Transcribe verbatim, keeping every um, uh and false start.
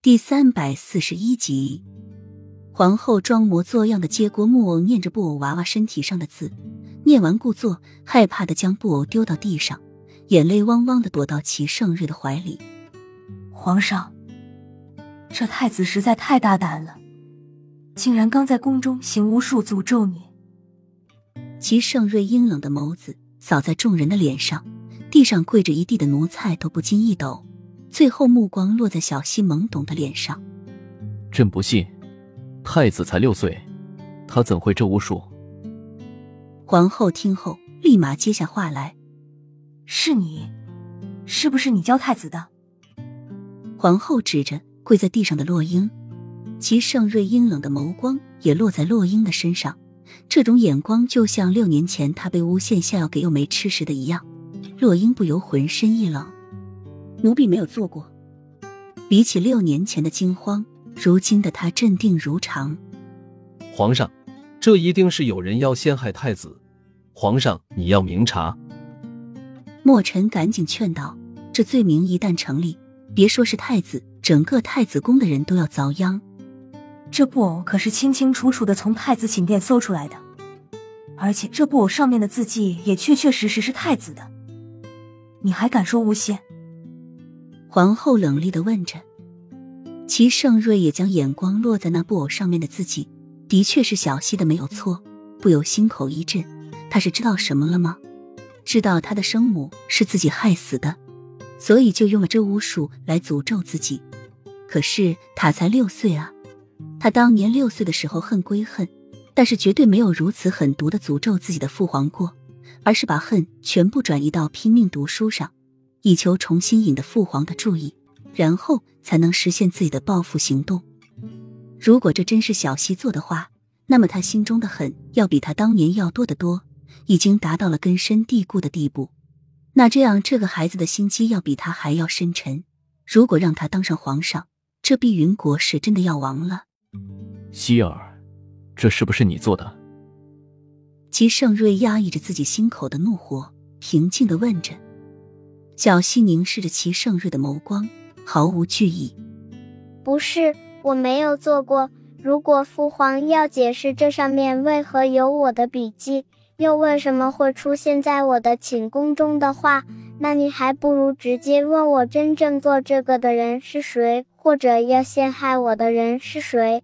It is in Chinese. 第三百四十一集，皇后装模作样的接过木偶，念着布偶娃娃身体上的字，念完故作，害怕的将布偶丢到地上，眼泪汪汪的躲到齐圣日的怀里。皇上，这太子实在太大胆了，竟然刚在宫中行无数诅咒女。齐圣日阴冷的眸子扫在众人的脸上，地上跪着一地的奴才都不禁一抖，最后目光落在小希懵懂的脸上。朕不信，太子才六岁，他怎会这巫术？皇后听后立马接下话来。是你，是不是你教太子的？皇后指着跪在地上的洛英，齐盛瑞阴冷的眸光也落在洛英的身上，这种眼光就像六年前他被诬陷下药给又没吃时的一样。洛英不由浑身一冷，奴婢没有做过。比起六年前的惊慌，如今的他镇定如常。皇上，这一定是有人要陷害太子，皇上你要明察。墨尘赶紧劝道，这罪名一旦成立，别说是太子，整个太子宫的人都要遭殃。这布偶可是清清楚楚的从太子寝殿搜出来的，而且这布偶上面的字迹也确确实实是太子的，你还敢说诬陷？皇后冷厉地问着。齐盛瑞也将眼光落在那布偶上面的字迹，的确是小希的没有错，不由心口一震，他是知道什么了吗？知道他的生母是自己害死的，所以就用了这巫术来诅咒自己。可是他才六岁啊，他当年六岁的时候恨归恨，但是绝对没有如此狠毒地诅咒自己的父皇过，而是把恨全部转移到拼命读书上，以求重新引得父皇的注意，然后才能实现自己的报复行动。如果这真是小希做的话，那么他心中的恨要比他当年要多得多，已经达到了根深蒂固的地步。那这样这个孩子的心机要比他还要深沉，如果让他当上皇上，这碧云国是真的要亡了。希儿，这是不是你做的？齐盛瑞压抑着自己心口的怒火，平静地问着。小希凝视着齐盛瑞的眸光，毫无惧意。不是，我没有做过。如果父皇要解释这上面为何有我的笔记，又为什么会出现在我的寝宫中的话，那你还不如直接问我真正做这个的人是谁，或者要陷害我的人是谁。